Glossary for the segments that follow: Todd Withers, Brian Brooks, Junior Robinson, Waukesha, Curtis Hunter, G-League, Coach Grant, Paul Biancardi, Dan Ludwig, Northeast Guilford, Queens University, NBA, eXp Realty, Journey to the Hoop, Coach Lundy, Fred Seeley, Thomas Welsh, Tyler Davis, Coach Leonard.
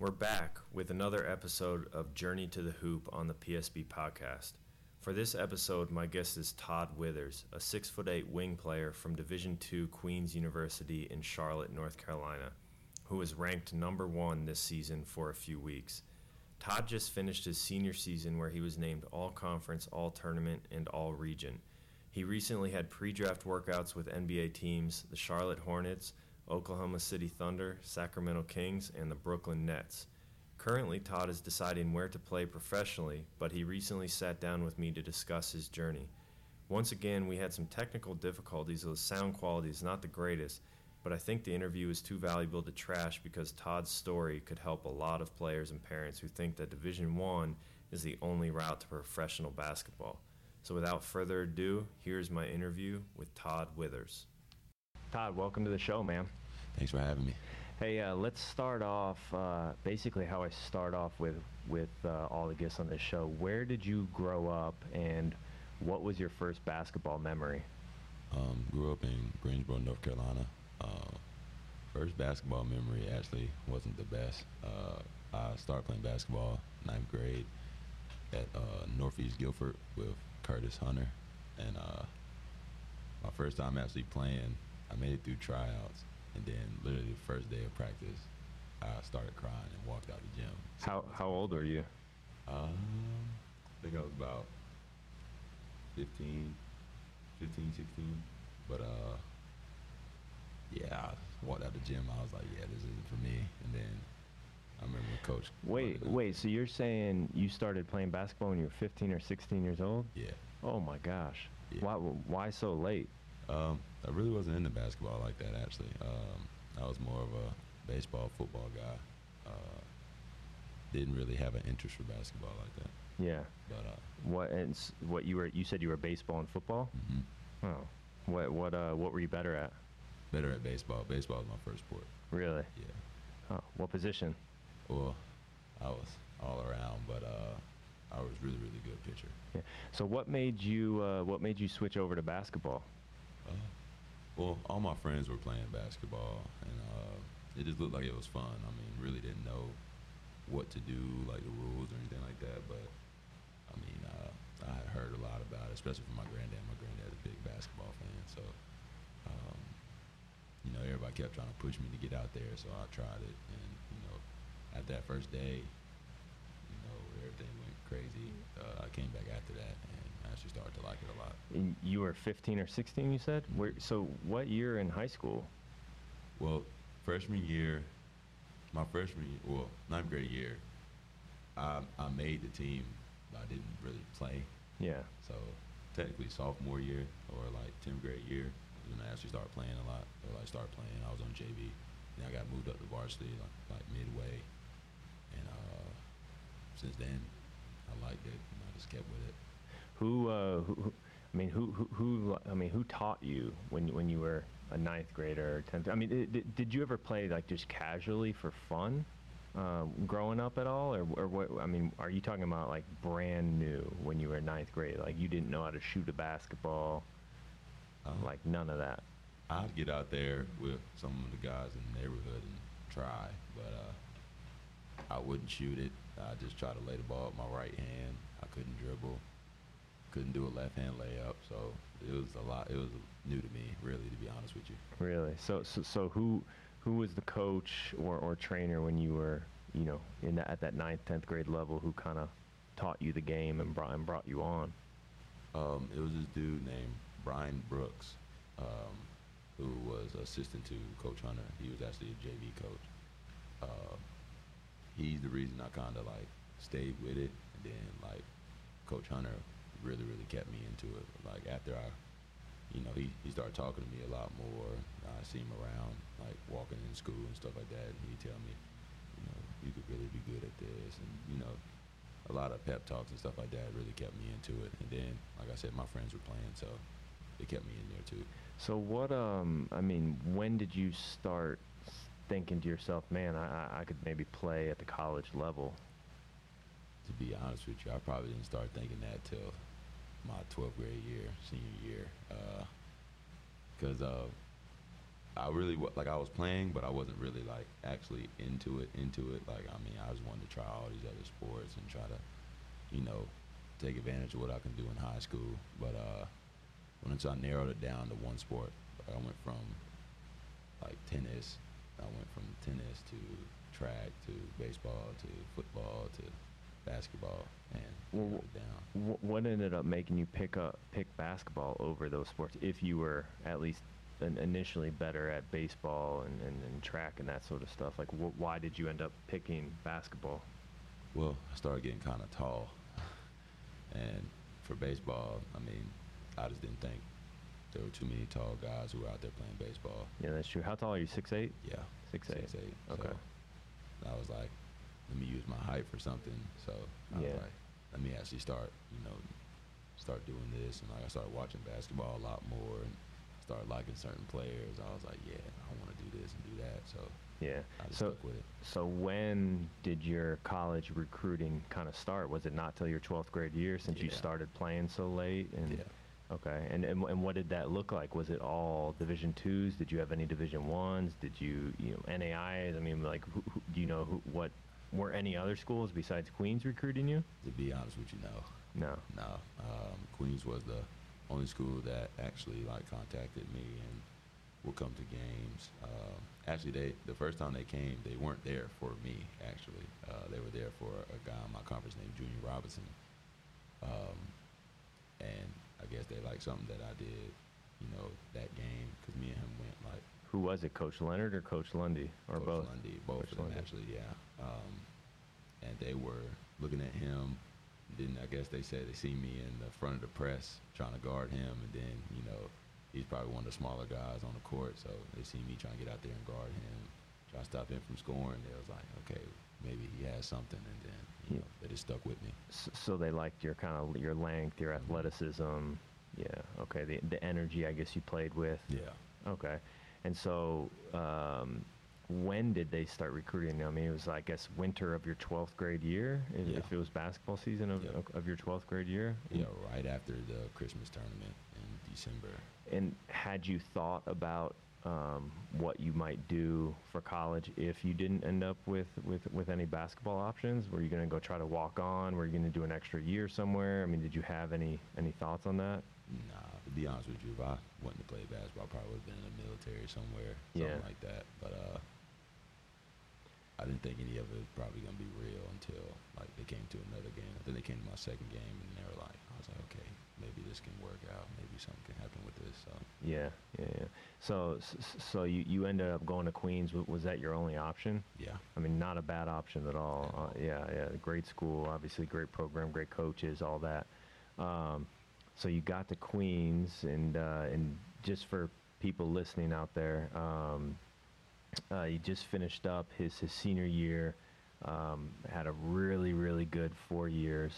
We're back with another episode of Journey to the Hoop on the PSB podcast. For this episode, my guest is Todd Withers, a 6'8" wing player from Division II Queens University in Charlotte, North Carolina, who is ranked number one this season for a few weeks. Todd just finished his senior season where he was named All-Conference, All-Tournament, and All-Region. He recently had pre-draft workouts with NBA teams, the Charlotte Hornets, Oklahoma City Thunder, Sacramento Kings, and the Brooklyn Nets. Currently, Todd is deciding where to play professionally, but he recently sat down with me to discuss his journey. Once again, we had some technical difficulties, so the sound quality is not the greatest, but I think the interview is too valuable to trash because Todd's story could help a lot of players and parents who think that Division I is the only route to professional basketball. So without further ado, here's my interview with Todd Withers. Todd, welcome to the show, man. Thanks for having me. Hey, let's start off basically how I start off with all the guests on this show. Where did you grow up, and what was your first basketball memory? Grew up in Greensboro, North Carolina. First basketball memory actually wasn't the best. I started playing basketball ninth grade at Northeast Guilford with Curtis Hunter, and my first time actually playing, I made it through tryouts, and then literally the first day of practice, I started crying and walked out the gym. How old are you? I think I was about 16. But yeah, I walked out the gym. I was like, yeah, this isn't for me. And then I remember when Coach... Wait, so you're saying you started playing basketball when you were 15 or 16 years old? Yeah. Oh my gosh. Yeah. Why so late? I really wasn't into basketball like that, actually. I was more of a baseball, football guy. Didn't really have an interest for basketball like that. Yeah. But what you said you were baseball and football? Mm-hmm. Oh. What were you better at? Better at baseball. Baseball was my first sport. Really? Yeah. Oh, what position? Well, I was all around, but I was really, really good pitcher. Yeah. So what made you switch over to basketball? Well, all my friends were playing basketball, and it just looked like it was fun. I mean, really didn't know what to do, like the rules or anything like that, but I mean, I had heard a lot about it, especially from my granddad. My granddad's a big basketball fan, so you know, everybody kept trying to push me to get out there, so I tried it, and you know, at that first day, everything went crazy. I came back after that and actually started to like it a lot. And you were 15 or 16, you said? So what year in high school? Well, ninth grade year, I made the team, but I didn't really play. Yeah. So technically sophomore year or like 10th grade year, when I actually started playing a lot, I was on JV. Then I got moved up to varsity like midway, and since then, I liked it, and I just kept with it. Who taught you when you were a ninth grader or 10th? I mean, did you ever play like just casually for fun growing up at all, or what? I mean, are you talking about like brand new when you were in ninth grade, like you didn't know how to shoot a basketball, like none of that? I'd get out there with some of the guys in the neighborhood and try, but I wouldn't shoot it. I just tried to lay the ball with my right hand. I couldn't dribble, couldn't do a left-hand layup. So it was a lot. It was new to me, really, to be honest with you. Really. So who was the coach or trainer when you were, you know, at that 9th, 10th grade level, who kind of taught you the game and brought you on? It was this dude named Brian Brooks, who was assistant to Coach Hunter. He was actually a JV coach. He's the reason I kind of like stayed with it, and then like Coach Hunter really, really kept me into it. Like after he started talking to me a lot more. I see him around, like walking in school and stuff like that, and he'd tell me, you know, you could really be good at this, and you know, a lot of pep talks and stuff like that really kept me into it. And then, like I said, my friends were playing, so it kept me in there too. So what? When did you start thinking to yourself, man, I could maybe play at the college level? To be honest with you, I probably didn't start thinking that till my 12th grade year, senior year, because I really, I was playing, but I wasn't really, actually into it. I just wanted to try all these other sports and try to, take advantage of what I can do in high school. But once I narrowed it down to one sport, I went from, tennis. I went from tennis to track to baseball to football to basketball, and well, down. What ended up making you pick basketball over those sports, if you were at least initially better at baseball and track and that sort of stuff? Why did you end up picking basketball? Well, I started getting kind of tall. And for baseball, I just didn't think there were too many tall guys who were out there playing baseball. Yeah, that's true. How tall are you, 6'8"? Yeah. 6'8". 6'8". Okay. So I was like, let me use my height for something. So I was like, let me actually start, start doing this. And I started watching basketball a lot more and started liking certain players. I was like, yeah, I want to do this and do that. So yeah, I just stuck with it. So when did your college recruiting kind of start? Was it not till your 12th grade year, since you started playing so late? And yeah. Okay, and what did that look like? Was it all Division IIs? Did you have any Division Is? Did you, NAIs? Do you know what were any other schools besides Queens recruiting you? To be honest with you, no. No? No. Queens was the only school that actually, contacted me and would come to games. Actually, the first time they came, they weren't there for me, actually. They were there for a guy in my conference named Junior Robinson. And I guess they liked something that I did, that game, because me and him went, Who was it, Coach Leonard or Coach Lundy, or Coach both? Coach Lundy, both of them, actually, yeah. And they were looking at him. Then I guess they said they see me in the front of the press trying to guard him, and then, he's probably one of the smaller guys on the court, so they see me trying to get out there and guard him, try to stop him from scoring. They was like, okay, maybe he has something, and then they just stuck with me. So they liked your your length, your athleticism, yeah. Okay, the energy I guess you played with. Yeah. Okay, and so when did they start recruiting? It was I guess winter of your 12th grade year, if it was basketball season of your 12th grade year. Yeah, right after the Christmas tournament in December. And had you thought about what you might do for college if you didn't end up with any basketball options? Were you going to go try to walk on? Were you going to do an extra year somewhere? Did you have any thoughts on that? Nah, to be honest with you, if I wanted to play basketball, I probably would have been in the military somewhere, something like that. But I didn't think any of it was probably going to be real until they came to another game. I think they came to my second game, and they were I was like, okay, maybe this can work out. Maybe something can happen with this. So yeah. So you ended up going to Queens. Was that your only option? Yeah. Not a bad option at all. Yeah. Great school, obviously, great program, great coaches, all that. So you got to Queens, and just for people listening out there. He just finished up his senior year, had a really, really good 4 years,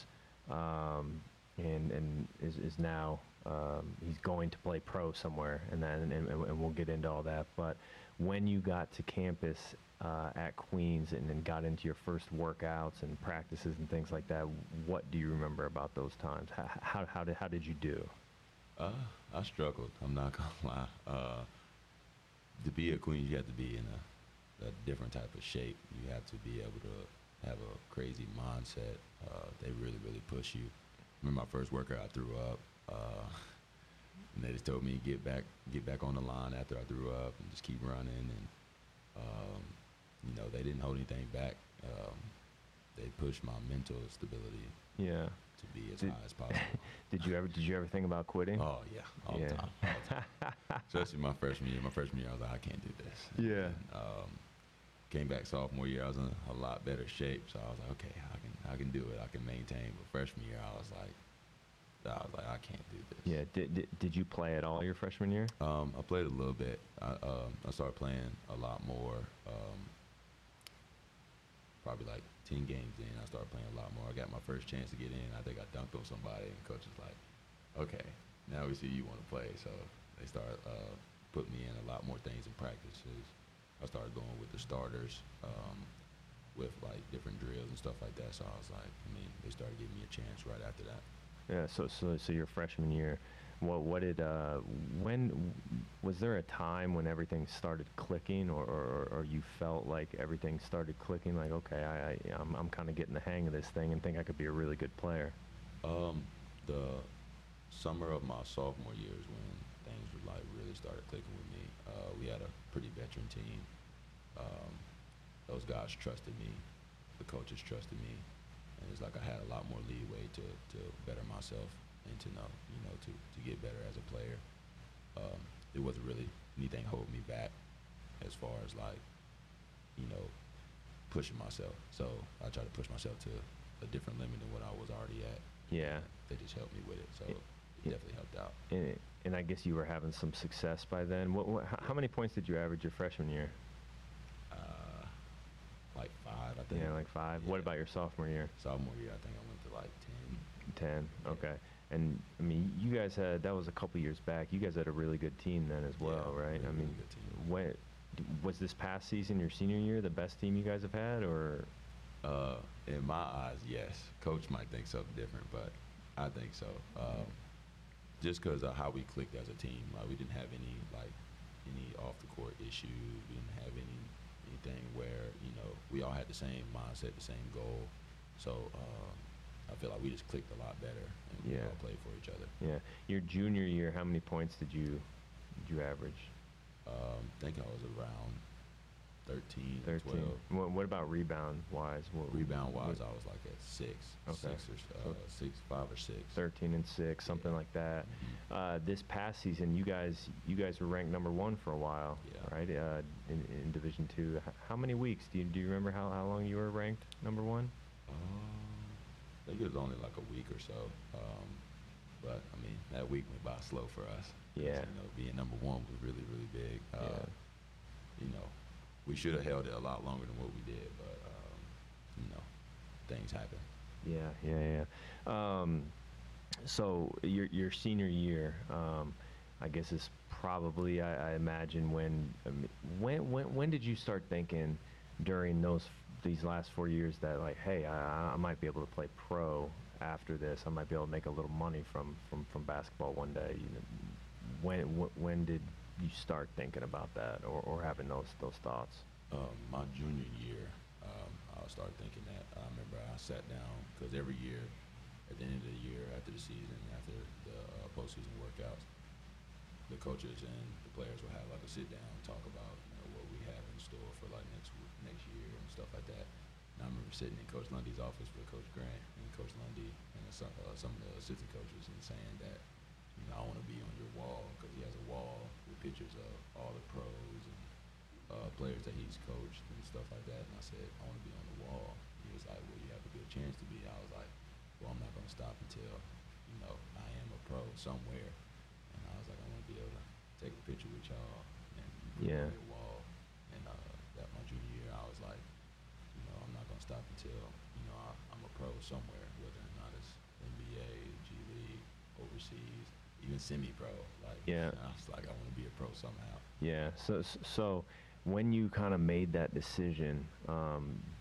and is now he's going to play pro somewhere, and we'll get into all that. But when you got to campus at Queens and then got into your first workouts and practices and things like that, what do you remember about those times? How did you do? I struggled. I'm not gonna lie. To be at Queens, you have to be in a different type of shape. You have to be able to have a crazy mindset. They really, really push you. I remember my first workout, I threw up, and they just told me get back on the line after I threw up and just keep running. And they didn't hold anything back. They pushed my mental stability. Yeah. To be as high as possible. Did you ever think about quitting? Oh yeah, all the time. Especially my freshman year. My freshman year, I was like, I can't do this. Yeah. And, came back sophomore year, I was in a lot better shape, so I was like, okay, I can do it. I can maintain. But freshman year, I was like, I can't do this. Yeah. Did you play at all your freshman year? I played a little bit. I started playing a lot more. Probably 10 games in, I started playing a lot more. I got my first chance to get in. I think I dunked on somebody, and coach was like, okay, now we see you want to play. So they started putting me in a lot more things in practices. I started going with the starters with different drills and stuff like that. So I was like, they started giving me a chance right after that. Yeah, so your freshman year, Well, when was there a time when everything started clicking, or you felt like everything started clicking, like, okay, I'm kind of getting the hang of this thing and think I could be a really good player? The summer of my sophomore year is when things were like really started clicking with me. We had a pretty veteran team. Those guys trusted me. The coaches trusted me, and it's like I had a lot more leeway to better myself and to know, you know, to get better as a player. It wasn't really anything holding me back as far as, like, you know, pushing myself. So I tried to push myself to a different limit than what I was already at. Yeah. They just helped me with it, so it definitely helped out. And I guess you were having some success by then. How many points did you average your freshman year? Like 5, I think. Yeah, like 5. Yeah. What about your sophomore year? Sophomore year, I think I went to like 10. 10, okay. Yeah. And, I mean, you guys had, that was a couple years back, you guys had a really good team then as well, yeah, right? Really, I mean, really good team. Was this past season, your senior year, the best team you guys have had, or? In my eyes, yes. Coach might think something different, but I think so. Just because of how we clicked as a team, like, we didn't have any off the court issues. We didn't have anything where, you know, we all had the same mindset, the same goal. So I feel like we just clicked a lot better, and we all played for each other. Yeah. Your junior year, how many points did you average? I think I was around 13. 12. What about rebound-wise? Rebound-wise, I was like at 6. Okay. 5 or 6. 13 and 6, something like that. Mm-hmm. This past season, you guys were ranked number 1 for a while, right? In Division II. How many weeks? Do you remember how long you were ranked number 1? I think it was only like a week or so. But, I mean, that week went by slow for us. Yeah. You know, being number 1 was really, really big. You know, we should have held it a lot longer than what we did, but, you know, things happen. Yeah. So your senior year, I guess is probably, I imagine, when did you start thinking during these last 4 years that, like, hey, I might be able to play pro after this. I might be able to make a little money from basketball one day. You know, when did you start thinking about that, or having those thoughts? My junior year, I started thinking that. I remember I sat down, because every year, at the end of the year, after the season, after the postseason workouts, the coaches and the players would have like a sit down and talk about, you know, what we have in store for like next year and stuff like that. And I remember sitting in Coach Lundy's office with Coach Grant and Coach Lundy and some of the assistant coaches, and saying that, you know, I want to be on your wall, because he has a wall with pictures of all the pros and players that he's coached and stuff like that. And I said, I want to be on the wall. He was like, well, you have a good chance to be. I was like, well, I'm not going to stop until, you know, I am a pro somewhere. And I was like, I want to be able to take a picture with y'all and be on your wall. And that my junior year, I was like, you know, I'm not going to stop until, you know, I'm a pro somewhere, whether or not it's NBA, G-League, overseas, even semi-pro. Like, I was like, I want to be a pro somehow. Yeah. So when you kind of made that decision,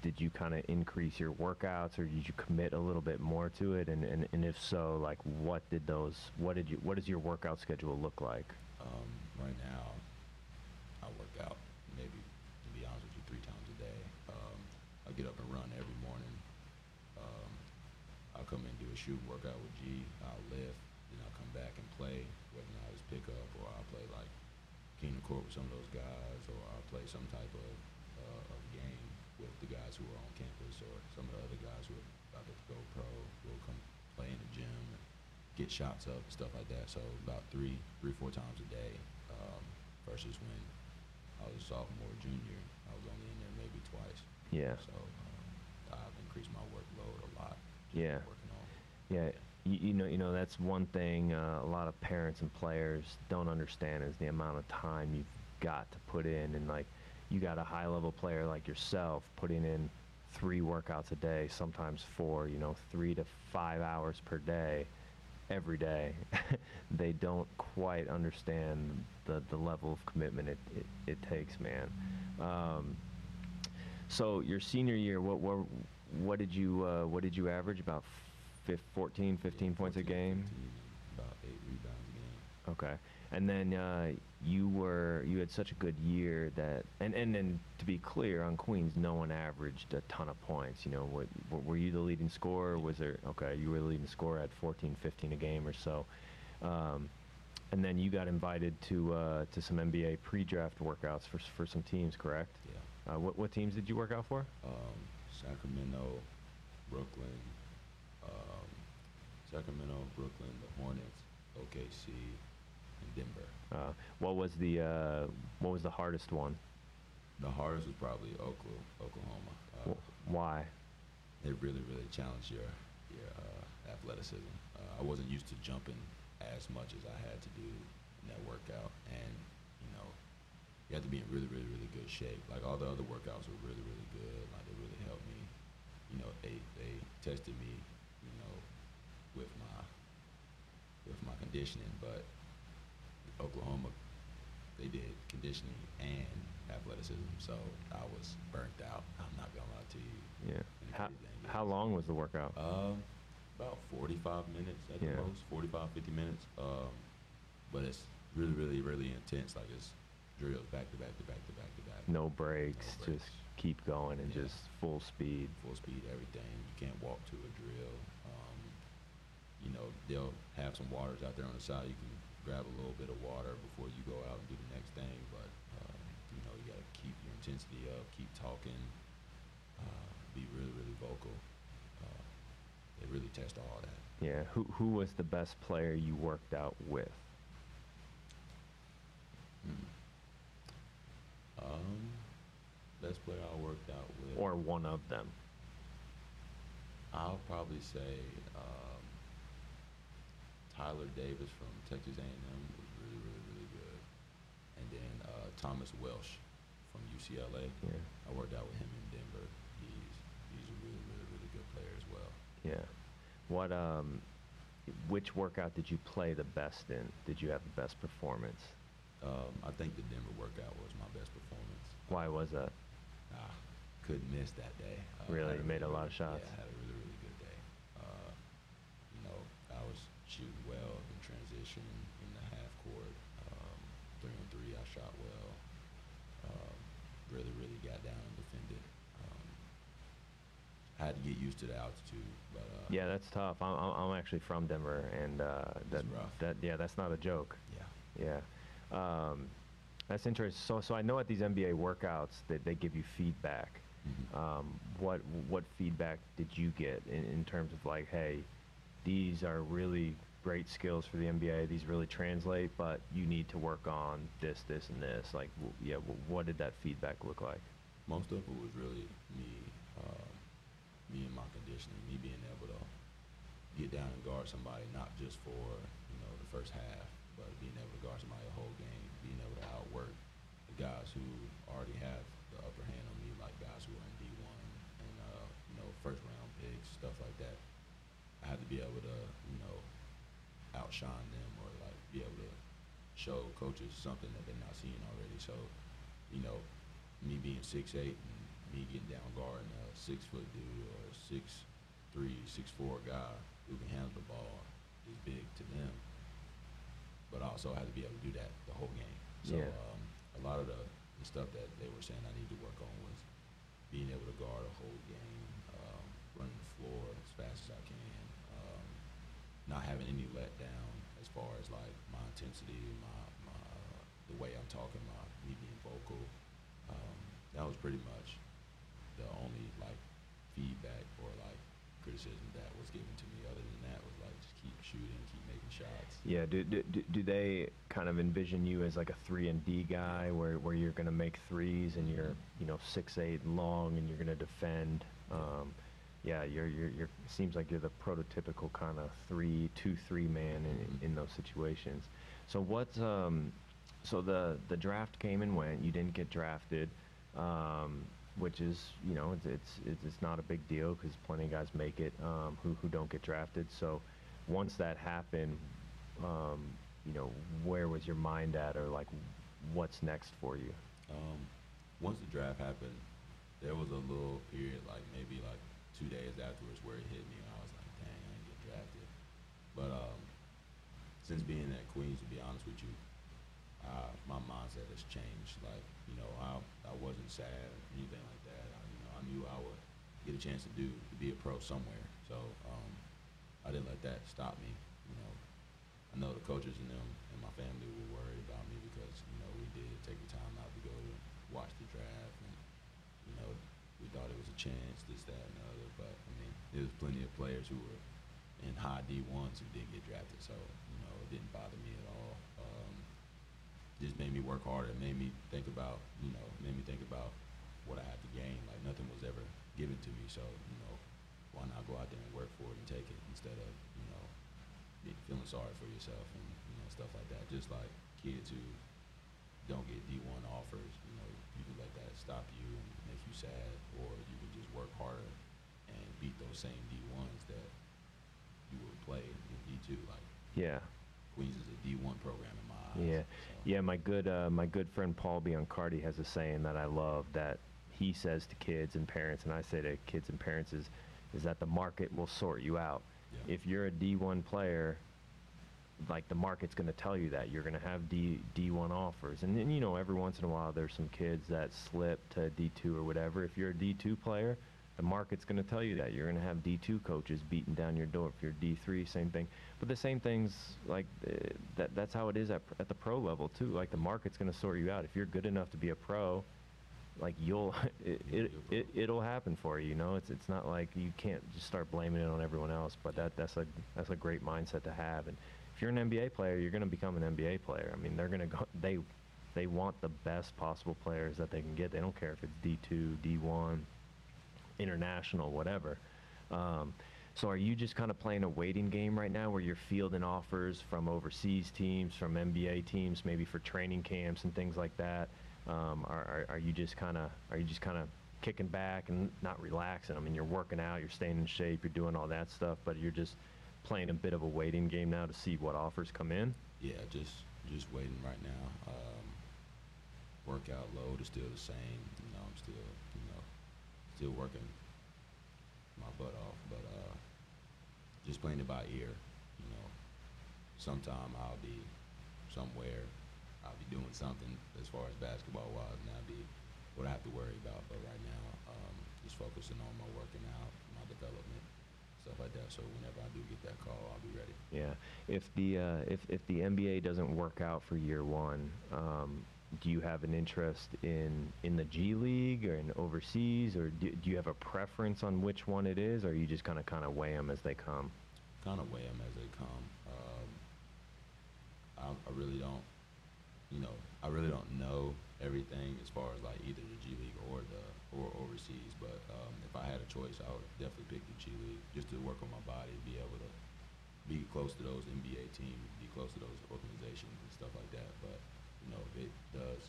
did you kind of increase your workouts, or did you commit a little bit more to it? And if so, like, what does your workout schedule look like? Right now, I work out maybe, to be honest with you, 3 times a day. I get up and run every morning. I'll come in and do a shoot workout with G. I'll lift, then I'll come back and play, whether or not it's pick up, or I'll play like Kingdom Court with some of those guys, or I'll play some type of game with the guys who are on campus, or some of the other guys who are about to go pro. We'll come play in the gym and get shots up and stuff like that. So about 3-4 times a day, versus when I was a sophomore, junior, I was only in there maybe twice. Yeah. So I've increased my workload a lot. Yeah. You know that's one thing a lot of parents and players don't understand, is the amount of time you've got to put in. And like, you got a high level player like yourself putting in 3 workouts a day, sometimes 4, you know, 3 to 5 hours per day, every day. They don't quite understand the level of commitment it takes, man. So your senior year, what did you average? About 14, 15 points a game? 15, about 8 rebounds a game. Okay. And then you had such a good year that, and to be clear, on Queens, no one averaged a ton of points. You know, were you the leading scorer? Was there, okay, you were the leading scorer at 14, 15 a game or so. And then you got invited to some NBA pre-draft workouts for some teams, correct? Yeah. What teams did you work out for? Sacramento, Brooklyn, the Hornets, OKC, and Denver. What was the hardest one? The hardest was probably Oklahoma. Why? It really challenged your athleticism. I wasn't used to jumping as much as I had to do in that workout, and you know, you had to be in really good shape. Like, all the other workouts were really good. Like, it really helped me. You know, they tested me, you know, with my conditioning, but Oklahoma, they did conditioning and athleticism, so I was burnt out. I'm not gonna lie to you. Yeah. How long was the workout? About 45 minutes at the most, 45, 50 minutes. But it's really intense. Like, it's drills back to back. No breaks, just keep going and just full speed. Full speed, everything. You can't walk to a drill. You know, they'll have some waters out there on the side. You can grab a little bit of water before you go out and do the next thing. But, you know, you got to keep your intensity up, keep talking, be really vocal. They really test all that. Yeah. Who was the best player you worked out with? Best player I worked out with. Or one of them. I'll probably say Tyler Davis from Texas A&M was really good. And then Thomas Welsh from UCLA. Yeah. I worked out with him in Denver. He's a really good player as well. Yeah. What which workout did you play the best in? Did you have the best performance? I think the Denver workout was my best performance. Why was that? I couldn't miss that day. Really? You made a lot of shots? Yeah, I had a really good day. You know, I was shooting well in transition, in the half court. 3-on-3, I shot well. Really got down and defended. I had to get used to the altitude, but yeah, that's tough. I'm actually from Denver, and that's not a joke. Yeah. That's interesting. So I know at these NBA workouts that they give you feedback. Mm-hmm. What feedback did you get in terms of, like, hey, these are really great skills for the NBA. These really translate, but you need to work on this, and this. Like, what did that feedback look like? Most of it was really me and my conditioning, me being able to get down and guard somebody, not just for, you know, the first half, but being able to guard somebody the whole game, being able to outwork the guys who already have the upper hand on me, like guys who are in D1 and, you know, first-round picks, stuff like that. I had to be able to, you know, outshine them, or, like, be able to show coaches something that they're not seeing already. So, you know, me being 6'8", me getting down guarding a 6-foot dude or 6'3", 6'4" guy who can handle the ball is big to them. But I also had to be able to do that the whole game. So a lot of the stuff that they were saying I need to work on was being able to guard a whole game, running the floor as fast as I can, not having any letdown as far as, like, my intensity, the way I'm talking, me being vocal. That was pretty much the only, like, feedback or, like, criticism that was given to me. Other than that, was, like, just keep shooting, keep making shots. Yeah. Do they kind of envision you as, like, a 3-and-D guy where you're going to make threes and you're, you know, 6'8" long and you're going to defend? You're seems like you're the prototypical kind of 2-3 man in those situations. So so the draft came and went. You didn't get drafted. Which is, you know, it's not a big deal because plenty of guys make it who don't get drafted. So once that happened, you know, where was your mind at, or, like, what's next for you? Once the draft happened, there was a little period, like maybe like 2 days afterwards, where it hit me and I was like, dang, I didn't get drafted. But since being at Queens, to be honest with you, my mindset has changed. Like, you know, I wasn't sad or anything like that. I knew I would get a chance to be a pro somewhere. So I didn't let that stop me. You know, I know the coaches and them and my family were worried about me because, you know, we did take the time out to go watch the draft, and, you know, we thought it was a chance, this, that, and the other. But I mean, there was plenty of players who were in high D1s who didn't get drafted, so, you know, it didn't bother me at all. Just made me work harder. It made me think about, you know, made me think about what I had to gain. Like, nothing was ever given to me, so, you know, why not go out there and work for it and take it instead of, you know, feeling sorry for yourself and, you know, stuff like that. Just like kids who don't get D1 offers, you know, you can let that stop you and make you sad, or you can just work harder and beat those same D1s that you would play in D2. Like, yeah, Queens is a D1 program in my eyes. Yeah, so. Yeah. My good friend Paul Biancardi has a saying that I love that he says to kids and parents, and I say to kids and parents is that the market will sort you out. Yeah. If you're a D1 player, like, the market's going to tell you that you're going to have D1 offers, and then, you know, every once in a while there's some kids that slip to D2 or whatever. If you're a D2 player, the market's going to tell you that you're going to have D2 coaches beating down your door. If you're D3, same thing. But the same things, like, that's how it is at the pro level too. Like, the market's going to sort you out. If you're good enough to be a pro, like, you'll it'll happen for you. You know, it's not like you can't just start blaming it on everyone else. But that's a great mindset to have. And if you're an NBA player, you're going to become an NBA player. I mean, they're going to go. They want the best possible players that they can get. They don't care if it's D2, D1, international, whatever. So are you just kind of playing a waiting game right now, where you're fielding offers from overseas teams, from NBA teams, maybe for training camps and things like that? Are you just kind of kicking back and not relaxing? I mean, you're working out, you're staying in shape, you're doing all that stuff, but you're just playing a bit of a waiting game now to see what offers come in? Yeah, just waiting right now. Workout load is still the same. You know, I'm still working my butt off, but just playing it by ear. You know, sometime I'll be somewhere, I'll be doing something as far as basketball wise, and that'll be what I have to worry about. But right now, just focusing on my working out, my development, stuff like that. So whenever I do get that call, I'll be ready. Yeah. If the NBA doesn't work out for year one, do you have an interest in the G-League or in overseas, or do you have a preference on which one it is, or are you just kind of weigh them as they come? Kind of weigh them as they come. I really don't, you know, I really don't know everything as far as, like, either the G-League or overseas, but if I had a choice, I would definitely pick the G-League just to work on my body and be able to be close to those NBA teams, be close to those organizations and stuff like that. But, you know, if it does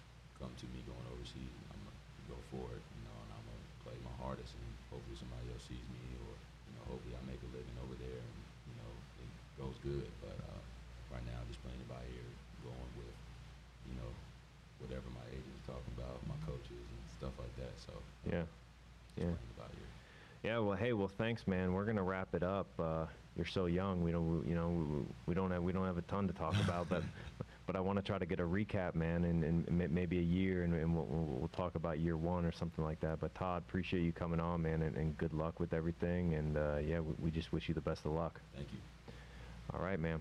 come to me going overseas, I'm going to go for it, you know, and I'm going to play my hardest, and hopefully somebody else sees me, or, you know, hopefully I make a living over there and, you know, it goes good. But right now, I'm just playing it by ear, going with, you know, whatever my agent's talking about, my coaches and stuff like that. So, yeah. Yeah. About here. Yeah. Well, hey, well, thanks, man. We're going to wrap it up. You're so young. We don't have a ton to talk about, but I want to try to get a recap, man, and maybe a year, and we'll talk about year one or something like that. But Todd, appreciate you coming on, man, and good luck with everything. And yeah, we just wish you the best of luck. Thank you. All right, man.